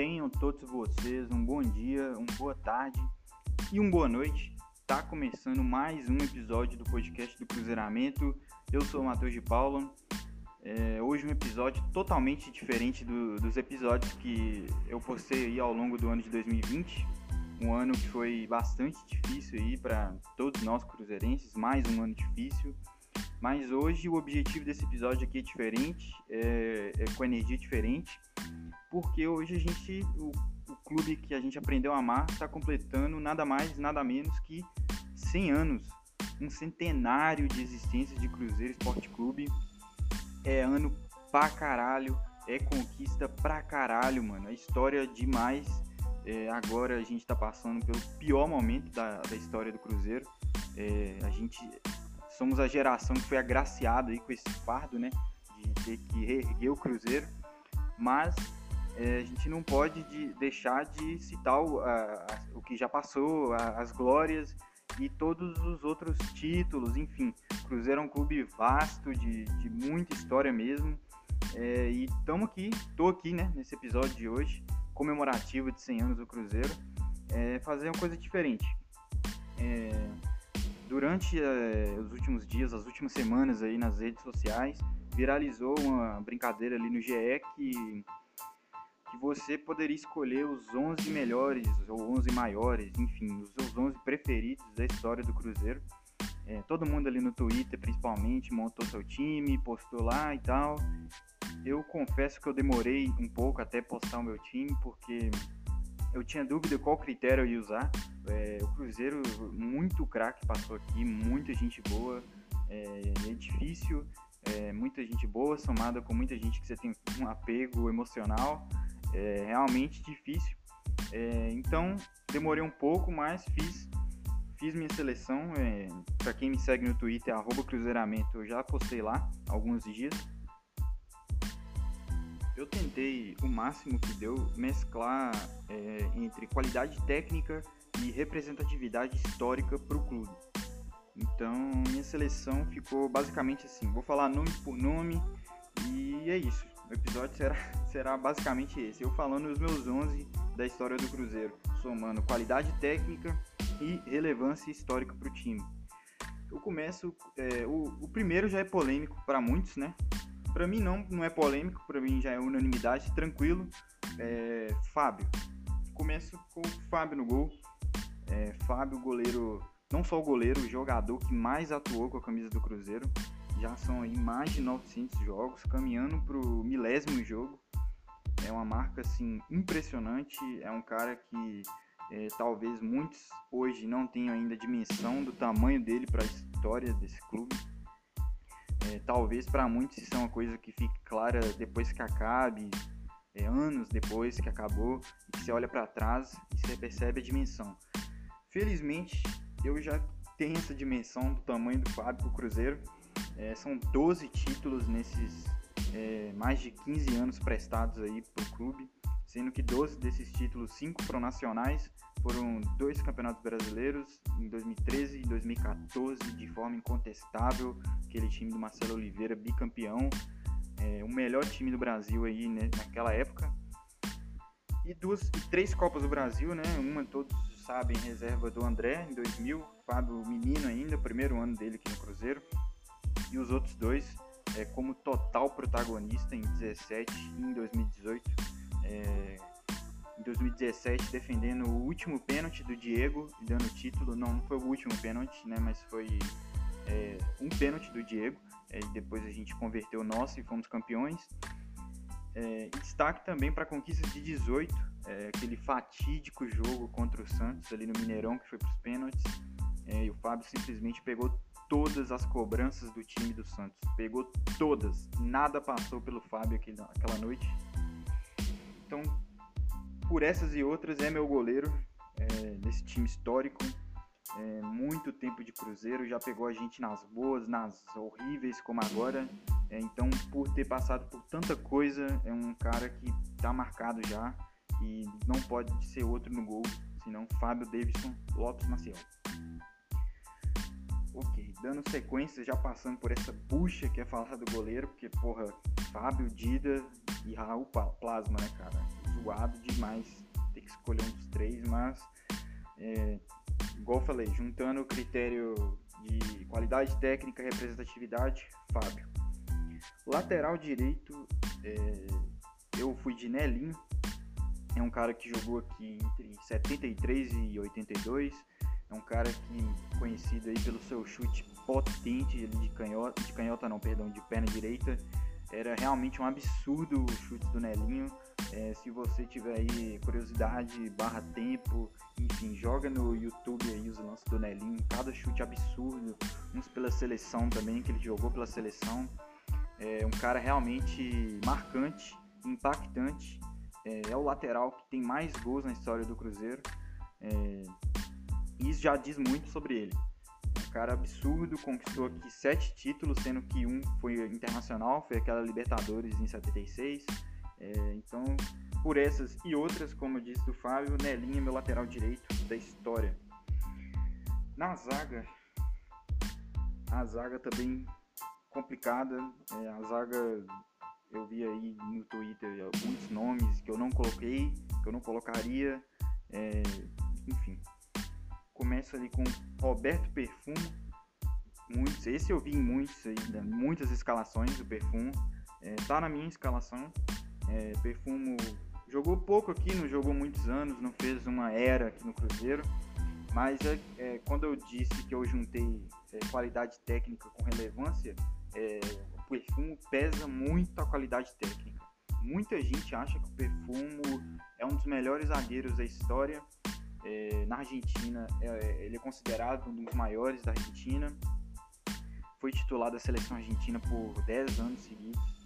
Tenham todos vocês um bom dia, uma boa tarde e uma boa noite. Tá começando mais um episódio do podcast do Cruzeiramento. Eu sou o Matheus de Paula. Hoje um episódio totalmente diferente dos episódios que eu postei aí ao longo do ano de 2020. Um ano que foi bastante difícil aí para todos nós cruzeirenses, mais um ano difícil. Mas hoje o objetivo desse episódio aqui é diferente, é com energia diferente, porque hoje o clube que a gente aprendeu a amar está completando nada mais, nada menos que 100 anos, um centenário de existência de Cruzeiro Esporte Clube. É ano pra caralho, é conquista pra caralho, mano, a história demais. Agora a gente tá passando pelo pior momento da história do Cruzeiro. Somos a geração que foi agraciada aí com esse fardo, né, de ter que reerguer o Cruzeiro, mas a gente não pode deixar de citar o que já passou, as glórias e todos os outros títulos, enfim. O Cruzeiro é um clube vasto, de muita história mesmo, e tô aqui, né, nesse episódio de hoje, comemorativo de 100 anos do Cruzeiro, fazer uma coisa diferente. Durante os últimos dias, as últimas semanas aí nas redes sociais, viralizou uma brincadeira ali no GE que você poderia escolher os 11 melhores ou 11 maiores, enfim, os seus 11 preferidos da história do Cruzeiro. Todo mundo ali no Twitter, principalmente, montou seu time, postou lá e tal. Eu confesso que eu demorei um pouco até postar o meu time, porque eu tinha dúvida qual critério eu ia usar. O Cruzeiro, muito craque passou aqui, muita gente boa, é difícil, muita gente boa somada com muita gente que você tem um apego emocional, é realmente difícil. Então demorei um pouco, mas fiz minha seleção. Para quem me segue no Twitter, @cruzeiramento, eu já postei lá há alguns dias. Eu tentei o máximo que deu mesclar entre qualidade técnica e representatividade histórica para o clube. Então minha seleção ficou basicamente assim, vou falar nome por nome e é isso. O episódio será basicamente esse, eu falando os meus 11 da história do Cruzeiro, somando qualidade técnica e relevância histórica para o time. Eu começo, o primeiro já é polêmico para muitos, né? Para mim não é polêmico, para mim já é unanimidade, tranquilo. Fábio. Começo com o Fábio no gol. Fábio, goleiro, não só o goleiro, o jogador que mais atuou com a camisa do Cruzeiro. Já são aí mais de 900 jogos, caminhando para o 1000º jogo. É uma marca assim impressionante, é um cara que talvez muitos hoje não tenham ainda dimensão do tamanho dele para a história desse clube. Talvez para muitos isso é uma coisa que fique clara depois que acabe, anos depois que acabou, e que você olha para trás e você percebe a dimensão. Felizmente eu já tenho essa dimensão do tamanho do Fábio pro Cruzeiro. São 12 títulos nesses mais de 15 anos prestados aí pro clube, sendo que 12 desses títulos, 5 foram nacionais, foram 2 campeonatos brasileiros em 2013 e 2014, de forma incontestável, aquele time do Marcelo Oliveira, bicampeão, o melhor time do Brasil aí, né, naquela época, e 3 Copas do Brasil, né, uma todos sabem, reserva do André em 2000, Fábio menino ainda, primeiro ano dele aqui no Cruzeiro, e os outros 2 como total protagonista em 2017 e em 2018, Em 2017, defendendo o último pênalti do Diego e dando o título. Não foi o último pênalti, né, mas foi um pênalti do Diego. Depois a gente converteu o nosso e fomos campeões. E destaque também para a conquista de 18, aquele fatídico jogo contra o Santos ali no Mineirão, que foi para os pênaltis. E o Fábio simplesmente pegou todas as cobranças do time do Santos. Pegou todas. Nada passou pelo Fábio aquela noite. Então, por essas e outras, é meu goleiro nesse time histórico, muito tempo de Cruzeiro, já pegou a gente nas boas, nas horríveis como agora, então por ter passado por tanta coisa, é um cara que tá marcado já e não pode ser outro no gol, senão Fábio Davidson Lopes Maciel. Ok, dando sequência, já passando por essa bucha que é falar do goleiro, porque porra, Fábio, Dida e Raul Plasma, né, cara? zoado demais ter que escolher um dos três, mas igual eu falei, juntando o critério de qualidade técnica e representatividade, Fábio. Lateral direito, eu fui de Nelinho, é um cara que jogou aqui entre 73 e 82, é um cara que conhecido aí pelo seu chute potente de perna direita. Era realmente um absurdo o chute do Nelinho. Se você tiver aí curiosidade, /tempo, enfim, joga no YouTube aí os lances do Nelinho, cada chute absurdo, uns pela seleção também, que ele jogou pela seleção. É um cara realmente marcante, impactante, é o lateral que tem mais gols na história do Cruzeiro, isso já diz muito sobre ele. Um cara absurdo, conquistou aqui 7 títulos, sendo que um foi internacional, foi aquela Libertadores em 76, então por essas e outras, como eu disse do Fábio, Nelinho é meu lateral direito da história. Na zaga, a zaga também complicada, a zaga eu vi aí no Twitter alguns nomes que eu não coloquei, que eu não colocaria, enfim. Começa ali com Roberto Perfumo, esse eu vi em muitas escalações do Perfumo, tá na minha escalação. Perfumo jogou pouco aqui, não jogou muitos anos, não fez uma era aqui no Cruzeiro, mas quando eu disse que eu juntei qualidade técnica com relevância, o Perfumo pesa muito a qualidade técnica. Muita gente acha que o Perfumo é um dos melhores zagueiros da história. Na Argentina, ele é considerado um dos maiores da Argentina, foi titular da seleção argentina por 10 anos seguidos.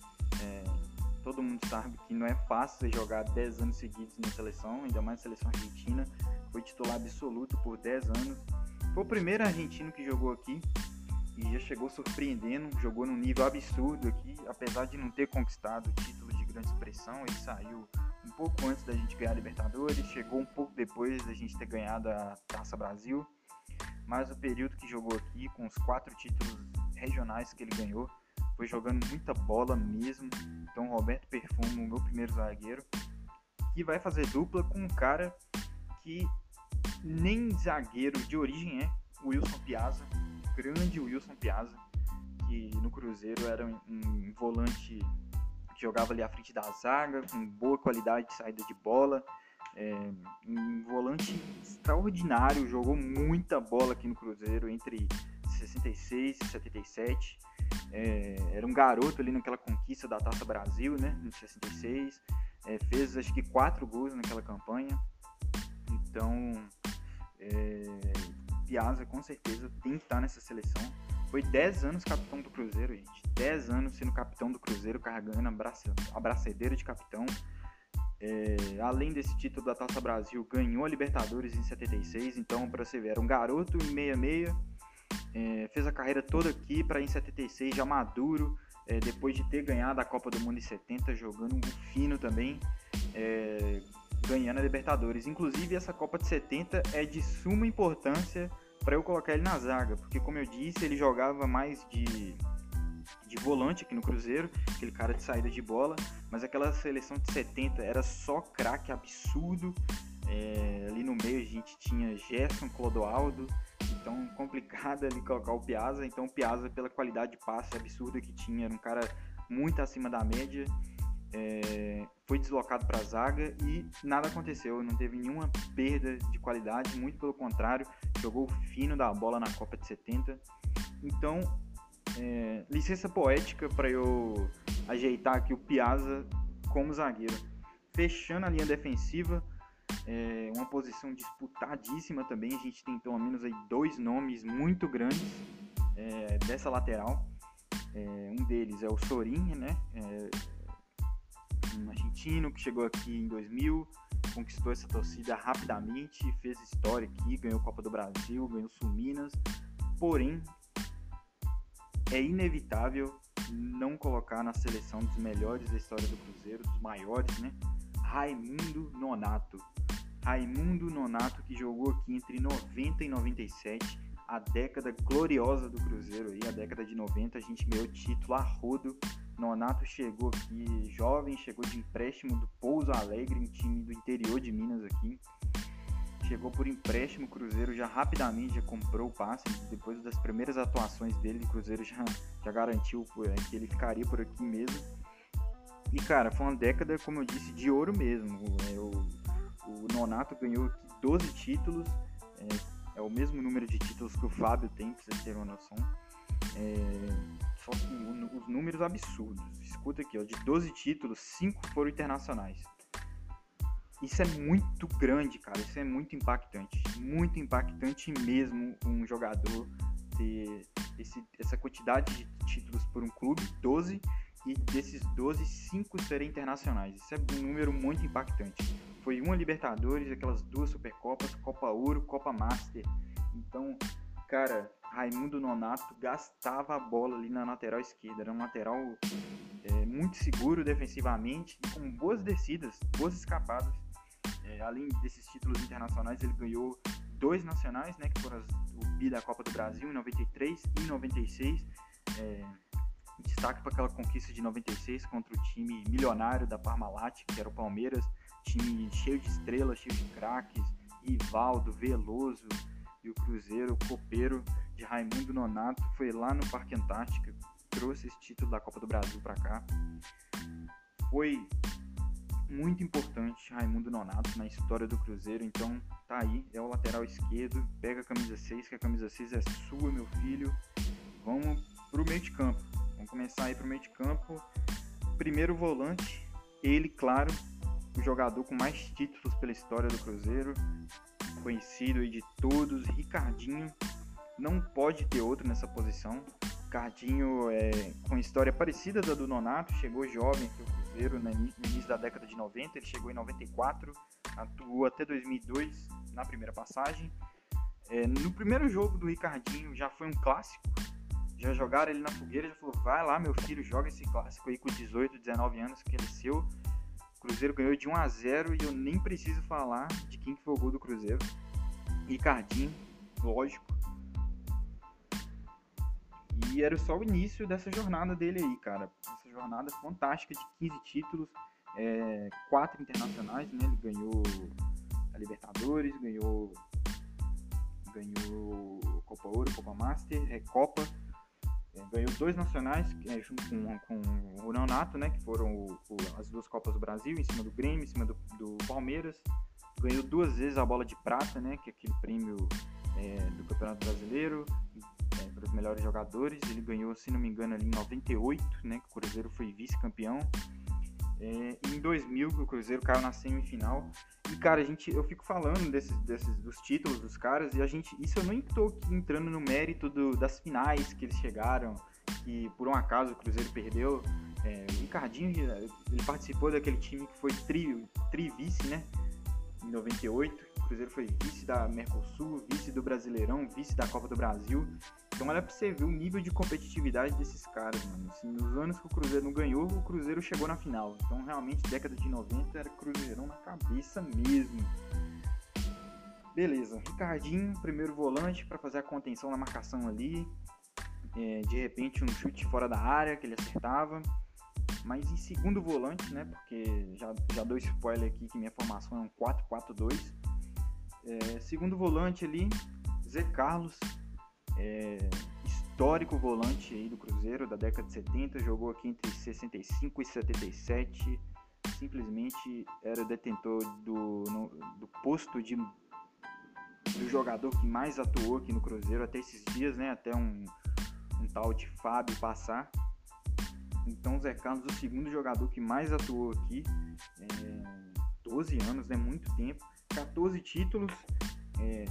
Todo mundo sabe que não é fácil jogar 10 anos seguidos na seleção, ainda mais na seleção argentina. Foi titular absoluto por 10 anos, foi o primeiro argentino que jogou aqui e já chegou surpreendendo, jogou num nível absurdo aqui, apesar de não ter conquistado o título de grande expressão. Ele saiu um pouco antes da gente ganhar a Libertadores, chegou um pouco depois da gente ter ganhado a Taça Brasil, mas o período que jogou aqui, com os 4 títulos regionais que ele ganhou, foi jogando muita bola mesmo. Então Roberto Perfumo, meu primeiro zagueiro, que vai fazer dupla com um cara que nem zagueiro de origem é, o Wilson Piazza, o grande Wilson Piazza, que no Cruzeiro era um volante que jogava ali à frente da zaga, com boa qualidade de saída de bola, um volante extraordinário, jogou muita bola aqui no Cruzeiro entre 66 e 77, era um garoto ali naquela conquista da Taça Brasil, né, em 66, fez acho que 4 gols naquela campanha. Então Piazza com certeza tem que estar nessa seleção. Foi 10 anos capitão do Cruzeiro, gente. 10 anos sendo capitão do Cruzeiro, carregando a braçadeira de capitão. Além desse título da Taça Brasil, ganhou a Libertadores em 76. Então, para você ver, era um garoto em 66. Fez a carreira toda aqui, para em 76, já maduro. Depois de ter ganhado a Copa do Mundo em 70, jogando um fino também. Ganhando a Libertadores. Inclusive, essa Copa de 70 é de suma importância para eu colocar ele na zaga, porque como eu disse, ele jogava mais de volante aqui no Cruzeiro, aquele cara de saída de bola, mas aquela seleção de 70 era só craque absurdo, ali no meio a gente tinha Gerson, Clodoaldo, então complicado ali colocar o Piazza. Então o Piazza, pela qualidade de passe absurda que tinha, era um cara muito acima da média, foi deslocado para a zaga e nada aconteceu, não teve nenhuma perda de qualidade, muito pelo contrário, jogou fino da bola na Copa de 70. Então, licença poética para eu ajeitar aqui o Piazza como zagueiro. Fechando a linha defensiva, uma posição disputadíssima também, a gente tem pelo menos aí 2 nomes muito grandes dessa lateral. Um deles é o Sorin, né? Um argentino que chegou aqui em 2000, conquistou essa torcida rapidamente, fez história aqui, ganhou Copa do Brasil, ganhou Sul-Minas. Porém, é inevitável não colocar na seleção dos melhores da história do Cruzeiro, dos maiores, né? Raimundo Nonato, que jogou aqui entre 90 e 97, a década gloriosa do Cruzeiro aí, a década de 90, a gente ganhou título a rodo. Nonato chegou aqui jovem, chegou de empréstimo do Pouso Alegre, um time do interior de Minas aqui. Chegou por empréstimo, o Cruzeiro já rapidamente já comprou o passe. Depois das primeiras atuações dele, o Cruzeiro já garantiu que ele ficaria por aqui mesmo. E cara, foi uma década, como eu disse, de ouro mesmo. O Nonato ganhou aqui 12 títulos, é o mesmo número de títulos que o Fábio tem, pra vocês terem uma noção. Só que os números absurdos. Escuta aqui, ó, de 12 títulos, 5 foram internacionais. Isso é muito grande, cara. Isso é muito impactante mesmo, um jogador ter essa quantidade de títulos por um clube, 12, e desses 12, 5 serem internacionais. Isso é um número muito impactante. Foi uma Libertadores, aquelas duas Supercopas, Copa Ouro, Copa Master. Então, cara, Raimundo Nonato gastava a bola ali na lateral esquerda. Era um lateral muito seguro defensivamente, com boas descidas, boas escapadas. Além desses títulos internacionais, ele ganhou 2 nacionais, né, que foram o bi da Copa do Brasil em 93 e 96. Destaque para aquela conquista de 96 contra o time milionário da Parmalat, que era o Palmeiras. Time cheio de estrelas, cheio de craques, Ivaldo Veloso, e o Cruzeiro, o copeiro de Raimundo Nonato, foi lá no Parque Antártica, trouxe esse título da Copa do Brasil para cá. Foi muito importante Raimundo Nonato na história do Cruzeiro, então tá aí, é o lateral esquerdo, pega a camisa 6, que a camisa 6 é sua, meu filho. Vamos pro meio de campo, vamos começar aí pro meio de campo. Primeiro volante, ele, claro, o jogador com mais títulos pela história do Cruzeiro, conhecido aí de todos, Ricardinho. Não pode ter outro nessa posição. Ricardinho com história parecida da do Nonato, chegou jovem aqui ao Cruzeiro, né, no início da década de 90, ele chegou em 94, atuou até 2002 na primeira passagem. No primeiro jogo do Ricardinho já foi um clássico, já jogaram ele na fogueira, já falou, vai lá meu filho, joga esse clássico aí com 18, 19 anos, que ele é seu. O Cruzeiro ganhou de 1-0 e eu nem preciso falar de quem que foi o gol do Cruzeiro. Ricardinho, lógico. E era só o início dessa jornada dele aí, cara. Essa jornada fantástica de 15 títulos, 4 internacionais, né? Ele ganhou a Libertadores, ganhou Copa Ouro, Copa Master, Recopa. Ganhou 2 nacionais, junto com o Nonato, né, que foram as duas Copas do Brasil, em cima do Grêmio, em cima do Palmeiras. Ganhou 2 vezes a bola de prata, né, que é aquele prêmio do Campeonato Brasileiro, para os melhores jogadores. Ele ganhou, se não me engano, ali em 98, né, que o Cruzeiro foi vice-campeão. Em 2000, que o Cruzeiro caiu na semifinal. E, cara, eu fico falando dos títulos dos caras, e isso eu nem tô entrando no mérito das finais que eles chegaram, que por um acaso o Cruzeiro perdeu. O Ricardinho, ele participou daquele time que foi tri-vice, né, em 98. O Cruzeiro foi vice da Mercosul, vice do Brasileirão, vice da Copa do Brasil. Então olha pra você ver o nível de competitividade desses caras, mano. Assim, nos anos que o Cruzeiro não ganhou, o Cruzeiro chegou na final. Então realmente, década de 90, era Cruzeirão na cabeça mesmo. Beleza, Ricardinho, primeiro volante pra fazer a contenção na marcação ali. De repente um chute fora da área que ele acertava. Mas em segundo volante, né, porque já dou spoiler aqui que minha formação é um 4-4-2. Segundo volante ali, Zé Carlos. Histórico volante aí do Cruzeiro da década de 70, jogou aqui entre 65 e 77, simplesmente era detentor do posto do jogador que mais atuou aqui no Cruzeiro até esses dias, né, até um tal de Fábio passar. Então Zé Carlos, o segundo jogador que mais atuou aqui, 12 anos, né, muito tempo, 14 títulos.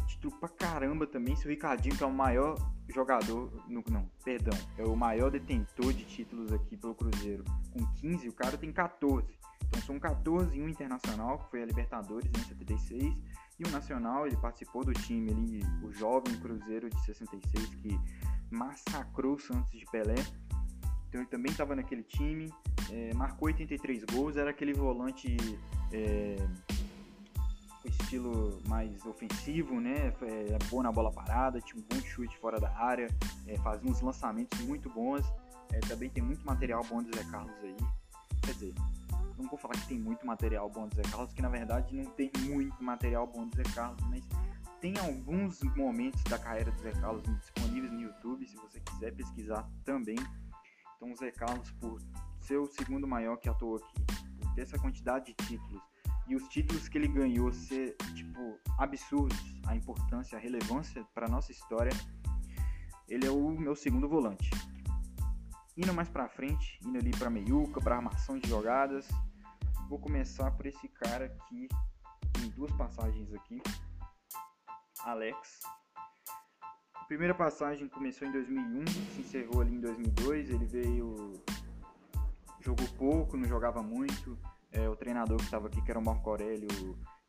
Título pra caramba também. Se o Ricardinho, que é o maior jogador, é o maior detentor de títulos aqui pelo Cruzeiro, com 15, o cara tem 14. Então são 14 e um internacional, que foi a Libertadores em 76, e um nacional, ele participou do time ali, o jovem Cruzeiro de 66, que massacrou o Santos de Pelé. Então ele também estava naquele time, marcou 83 gols, era aquele volante estilo mais ofensivo, né? É bom na bola parada, tinha um bom chute fora da área, fazia uns lançamentos muito bons, Também tem muito material bom do Zé Carlos aí. Quer dizer, não vou falar que tem muito material bom do Zé Carlos, que na verdade não tem muito material bom do Zé Carlos, mas tem alguns momentos da carreira do Zé Carlos disponíveis no YouTube, se você quiser pesquisar também. Então o Zé Carlos, por ser o segundo maior que atuou aqui, por ter essa quantidade de títulos, e os títulos que ele ganhou ser, tipo, absurdos, a importância, a relevância para nossa história, ele é o meu segundo volante. Indo mais para frente, indo ali para meiuca, para armação de jogadas, vou começar por esse cara que tem duas passagens aqui, Alex. A primeira passagem começou em 2001, se encerrou ali em 2002, ele veio, jogou pouco, não jogava muito. O treinador que estava aqui, que era o Marco Aurélio,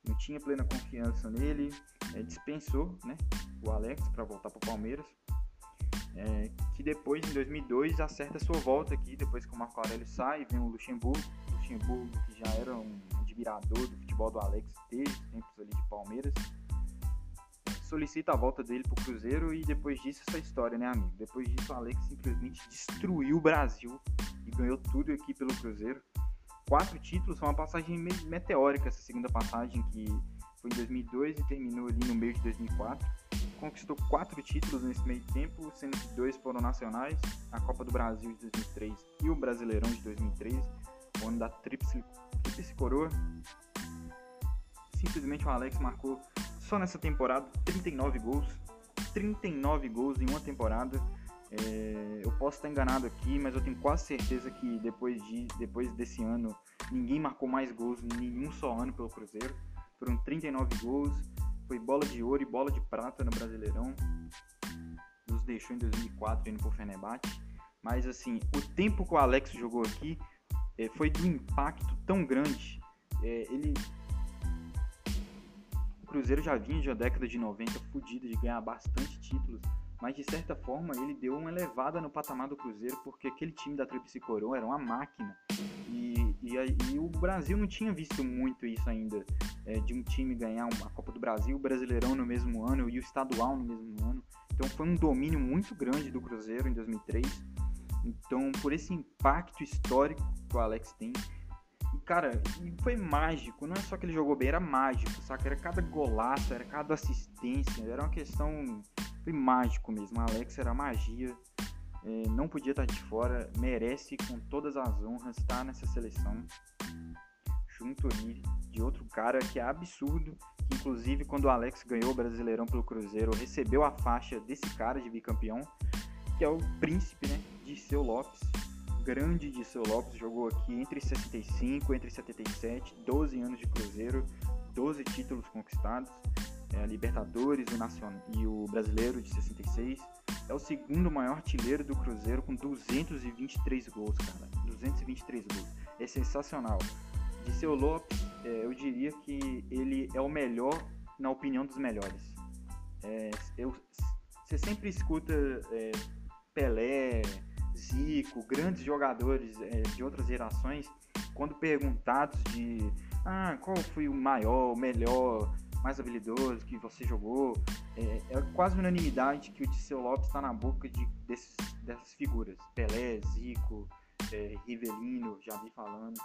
não tinha plena confiança nele, dispensou, né, o Alex para voltar para o Palmeiras, que depois, em 2002, acerta sua volta aqui, depois que o Marco Aurélio sai, vem o Luxemburgo, que já era um admirador do futebol do Alex desde os tempos ali de Palmeiras, solicita a volta dele para o Cruzeiro, e depois disso essa história, né, amigo? Depois disso o Alex simplesmente destruiu o Brasil e ganhou tudo aqui pelo Cruzeiro. 4 títulos, foi uma passagem meteórica essa segunda passagem, que foi em 2002 e terminou ali no meio de 2004. Conquistou 4 títulos nesse meio tempo, sendo que 2 foram nacionais, a Copa do Brasil de 2003 e o Brasileirão de 2003, o ano da Tríplice Coroa. Simplesmente o Alex marcou, só nessa temporada, 39 gols em uma temporada. Eu posso estar enganado aqui, mas eu tenho quase certeza que depois desse ano ninguém marcou mais gols em nenhum só ano pelo Cruzeiro. Foram 39 gols, foi bola de ouro e bola de prata no Brasileirão. Nos deixou em 2004 indo pro Fenerbahçe. Mas assim, o tempo que o Alex jogou aqui foi de um impacto tão grande. O Cruzeiro já vinha de uma década de 90 fodida de ganhar bastante títulos. Mas, de certa forma, ele deu uma elevada no patamar do Cruzeiro, porque aquele time da Tríplice Coroa era uma máquina. E o Brasil não tinha visto muito isso ainda, de um time ganhar a Copa do Brasil, o Brasileirão no mesmo ano e o Estadual no mesmo ano. Então, foi um domínio muito grande do Cruzeiro em 2003. Então, por esse impacto histórico que o Alex tem. E, cara, foi mágico. Não é só que ele jogou bem, era mágico, saca? Era cada golaço, era cada assistência, era uma questão... Foi mágico mesmo, a Alex era magia, não podia estar de fora, merece com todas as honras estar nessa seleção, junto ali de outro cara que é absurdo, que inclusive quando o Alex ganhou o Brasileirão pelo Cruzeiro, recebeu a faixa desse cara de bicampeão, que é o príncipe, né, Dirceu Lopes, grande Dirceu Lopes, jogou aqui entre 65, entre 77, 12 anos de Cruzeiro, 12 títulos conquistados, a Libertadores e o Brasileiro de 66, é o segundo maior artilheiro do Cruzeiro com 223 gols, cara, 223 gols, é sensacional. Dirceu Lopes, eu diria que ele é o melhor na opinião dos melhores. Você sempre escuta Pelé, Zico, grandes jogadores de outras gerações, quando perguntados de qual foi o maior, o melhor, mais habilidoso que você jogou, é quase unanimidade que o Dirceu Lopes está na boca dessas figuras, Pelé, Zico, Rivelino, já vi falando,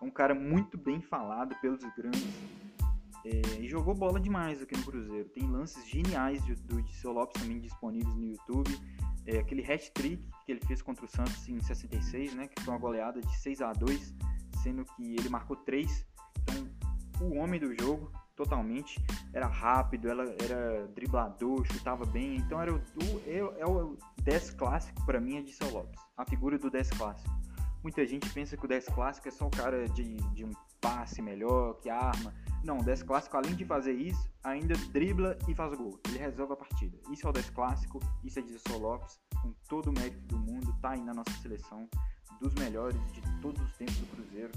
é um cara muito bem falado pelos grandes, e jogou bola demais aqui no Cruzeiro, tem lances geniais do Dirceu Lopes também disponíveis no YouTube, aquele hat-trick que ele fez contra o Santos em 66, né, que foi uma goleada de 6-2, sendo que ele marcou 3, então o homem do jogo, totalmente, era rápido, era driblador, chutava bem, então era o 10 clássico, pra mim é Dirceu Lopes, a figura do 10 clássico. Muita gente pensa que o 10 clássico é só um cara de um passe melhor, que arma, não, o 10 clássico além de fazer isso, ainda dribla e faz o gol, ele resolve a partida, isso é o 10 clássico, isso é Dirceu Lopes, com todo o mérito do mundo, tá aí na nossa seleção, dos melhores de todos os tempos do Cruzeiro.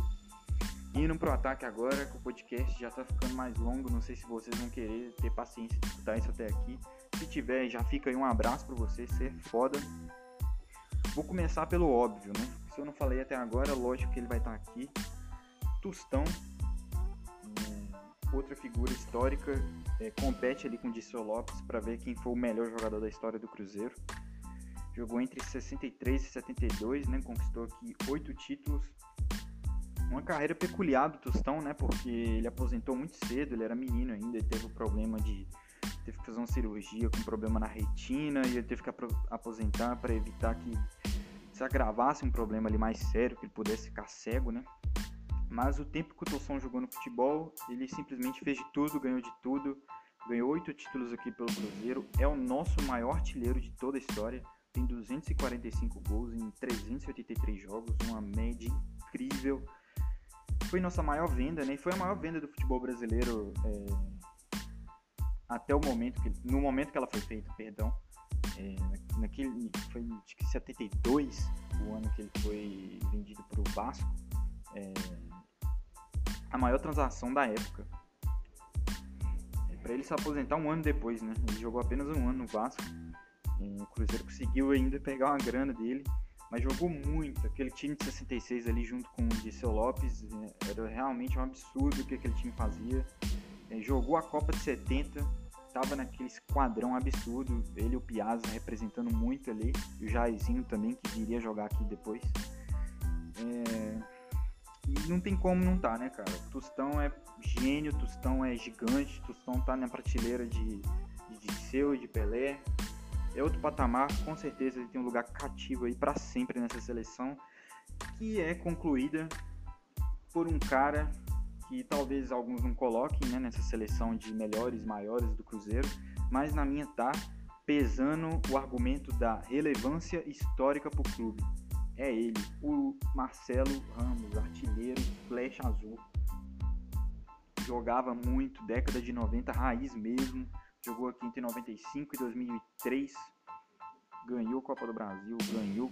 Indo pro ataque agora, que o podcast já tá ficando mais longo, não sei se vocês vão querer ter paciência de escutar isso até aqui. Se tiver, já fica aí um abraço pra vocês, ser foda. Vou começar pelo óbvio, né? Se eu não falei até agora, lógico que ele vai estar aqui. Tostão, outra figura histórica, compete ali com o Dirceu Lopes pra ver quem foi o melhor jogador da história do Cruzeiro. jogou entre 63 e 72, né? Conquistou aqui 8 títulos. Uma carreira peculiar do Tostão, né? Porque ele aposentou muito cedo, ele era menino ainda, ele teve o problema de... teve que fazer uma cirurgia com problema na retina e ele teve que aposentar para evitar que se agravasse um problema ali mais sério, que ele pudesse ficar cego, né? Mas o tempo que o Tostão jogou no futebol, ele simplesmente fez de tudo, ganhou 8 títulos aqui pelo Cruzeiro, é o nosso maior artilheiro de toda a história, tem 245 gols em 383 jogos, uma média incrível. Foi nossa maior venda, né? E foi a maior venda do futebol brasileiro até o momento, no momento que ela foi feita, perdão, naquele, foi acho que 72, o ano que ele foi vendido para o Vasco, a maior transação da época. Para ele se aposentar um ano depois, né? Ele jogou apenas um ano no Vasco, o Cruzeiro conseguiu ainda pegar uma grana dele, mas jogou muito. Aquele time de 66 ali junto com o Dirceu Lopes, era realmente um absurdo o que aquele time fazia. Jogou a Copa de 70, estava naquele esquadrão absurdo, ele e o Piazza representando muito ali, e o Jairzinho também, que viria jogar aqui depois. E não tem como não tá, né, cara? O Tostão é gênio, o Tostão é gigante, o Tostão tá na prateleira de Dirceu e de Pelé. É outro patamar, com certeza ele tem um lugar cativo aí para sempre nessa seleção, que é concluída por um cara que talvez alguns não coloquem, né, nessa seleção de melhores, maiores do Cruzeiro, mas na minha tá pesando o argumento da relevância histórica para o clube. É ele, o Marcelo Ramos, artilheiro, flecha azul. Jogava muito, década de 90, raiz mesmo. Jogou aqui entre 95 e 2003. Ganhou a Copa do Brasil, ganhou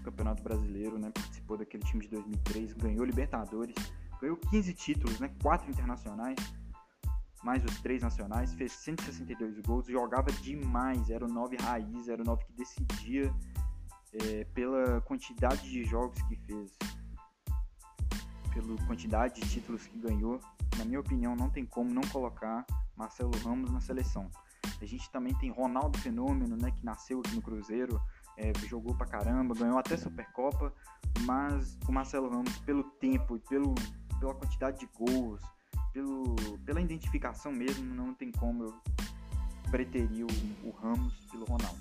o Campeonato Brasileiro, né? Participou daquele time de 2003, ganhou Libertadores. Ganhou 15 títulos, né? 4 internacionais, mais os 3 nacionais. Fez 162 gols, jogava demais. Era o 9 raiz, era o 9 que decidia. Pela quantidade de jogos que fez, pela quantidade de títulos que ganhou, na minha opinião não tem como não colocar Marcelo Ramos na seleção. A gente também tem Ronaldo Fenômeno, né, que nasceu aqui no Cruzeiro, jogou pra caramba, ganhou até Supercopa, mas o Marcelo Ramos, pelo tempo, pela quantidade de gols, pela identificação mesmo, não tem como eu preterir o Ramos pelo Ronaldo.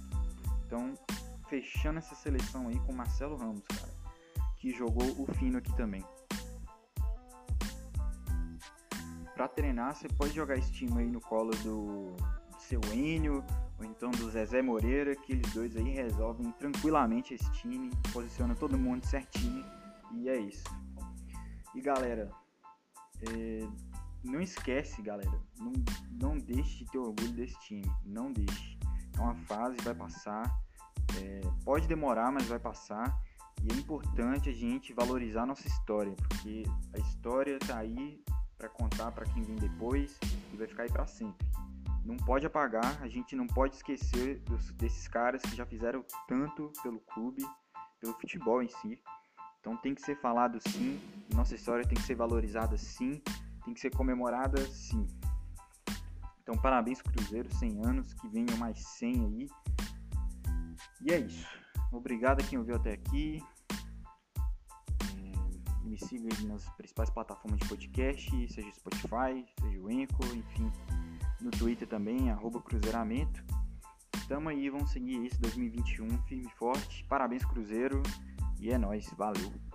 Então, fechando essa seleção aí com o Marcelo Ramos, cara, que jogou o fino aqui também. Pra treinar, você pode jogar esse time aí no colo do seu Enio, ou então do Zezé Moreira, que eles dois aí resolvem tranquilamente esse time, posiciona todo mundo certinho, e é isso. E galera, não esquece, galera, não deixe de ter orgulho desse time, não deixe. É uma fase, vai passar. Pode demorar, mas vai passar, e é importante a gente valorizar a nossa história, porque a história tá aí para contar para quem vem depois e vai ficar aí para sempre. Não pode apagar, a gente não pode esquecer desses caras que já fizeram tanto pelo clube, pelo futebol em si. Então tem que ser falado sim, nossa história tem que ser valorizada sim, tem que ser comemorada sim. Então parabéns Cruzeiro, 100 anos, que venham mais 100 aí. E é isso. Obrigado a quem ouviu até aqui. Me siga nas principais plataformas de podcast, seja o Spotify, seja o Anchor, enfim. No Twitter também, @cruzeiramento. Tamo aí, vamos seguir esse 2021 firme e forte. Parabéns Cruzeiro e é nóis, valeu.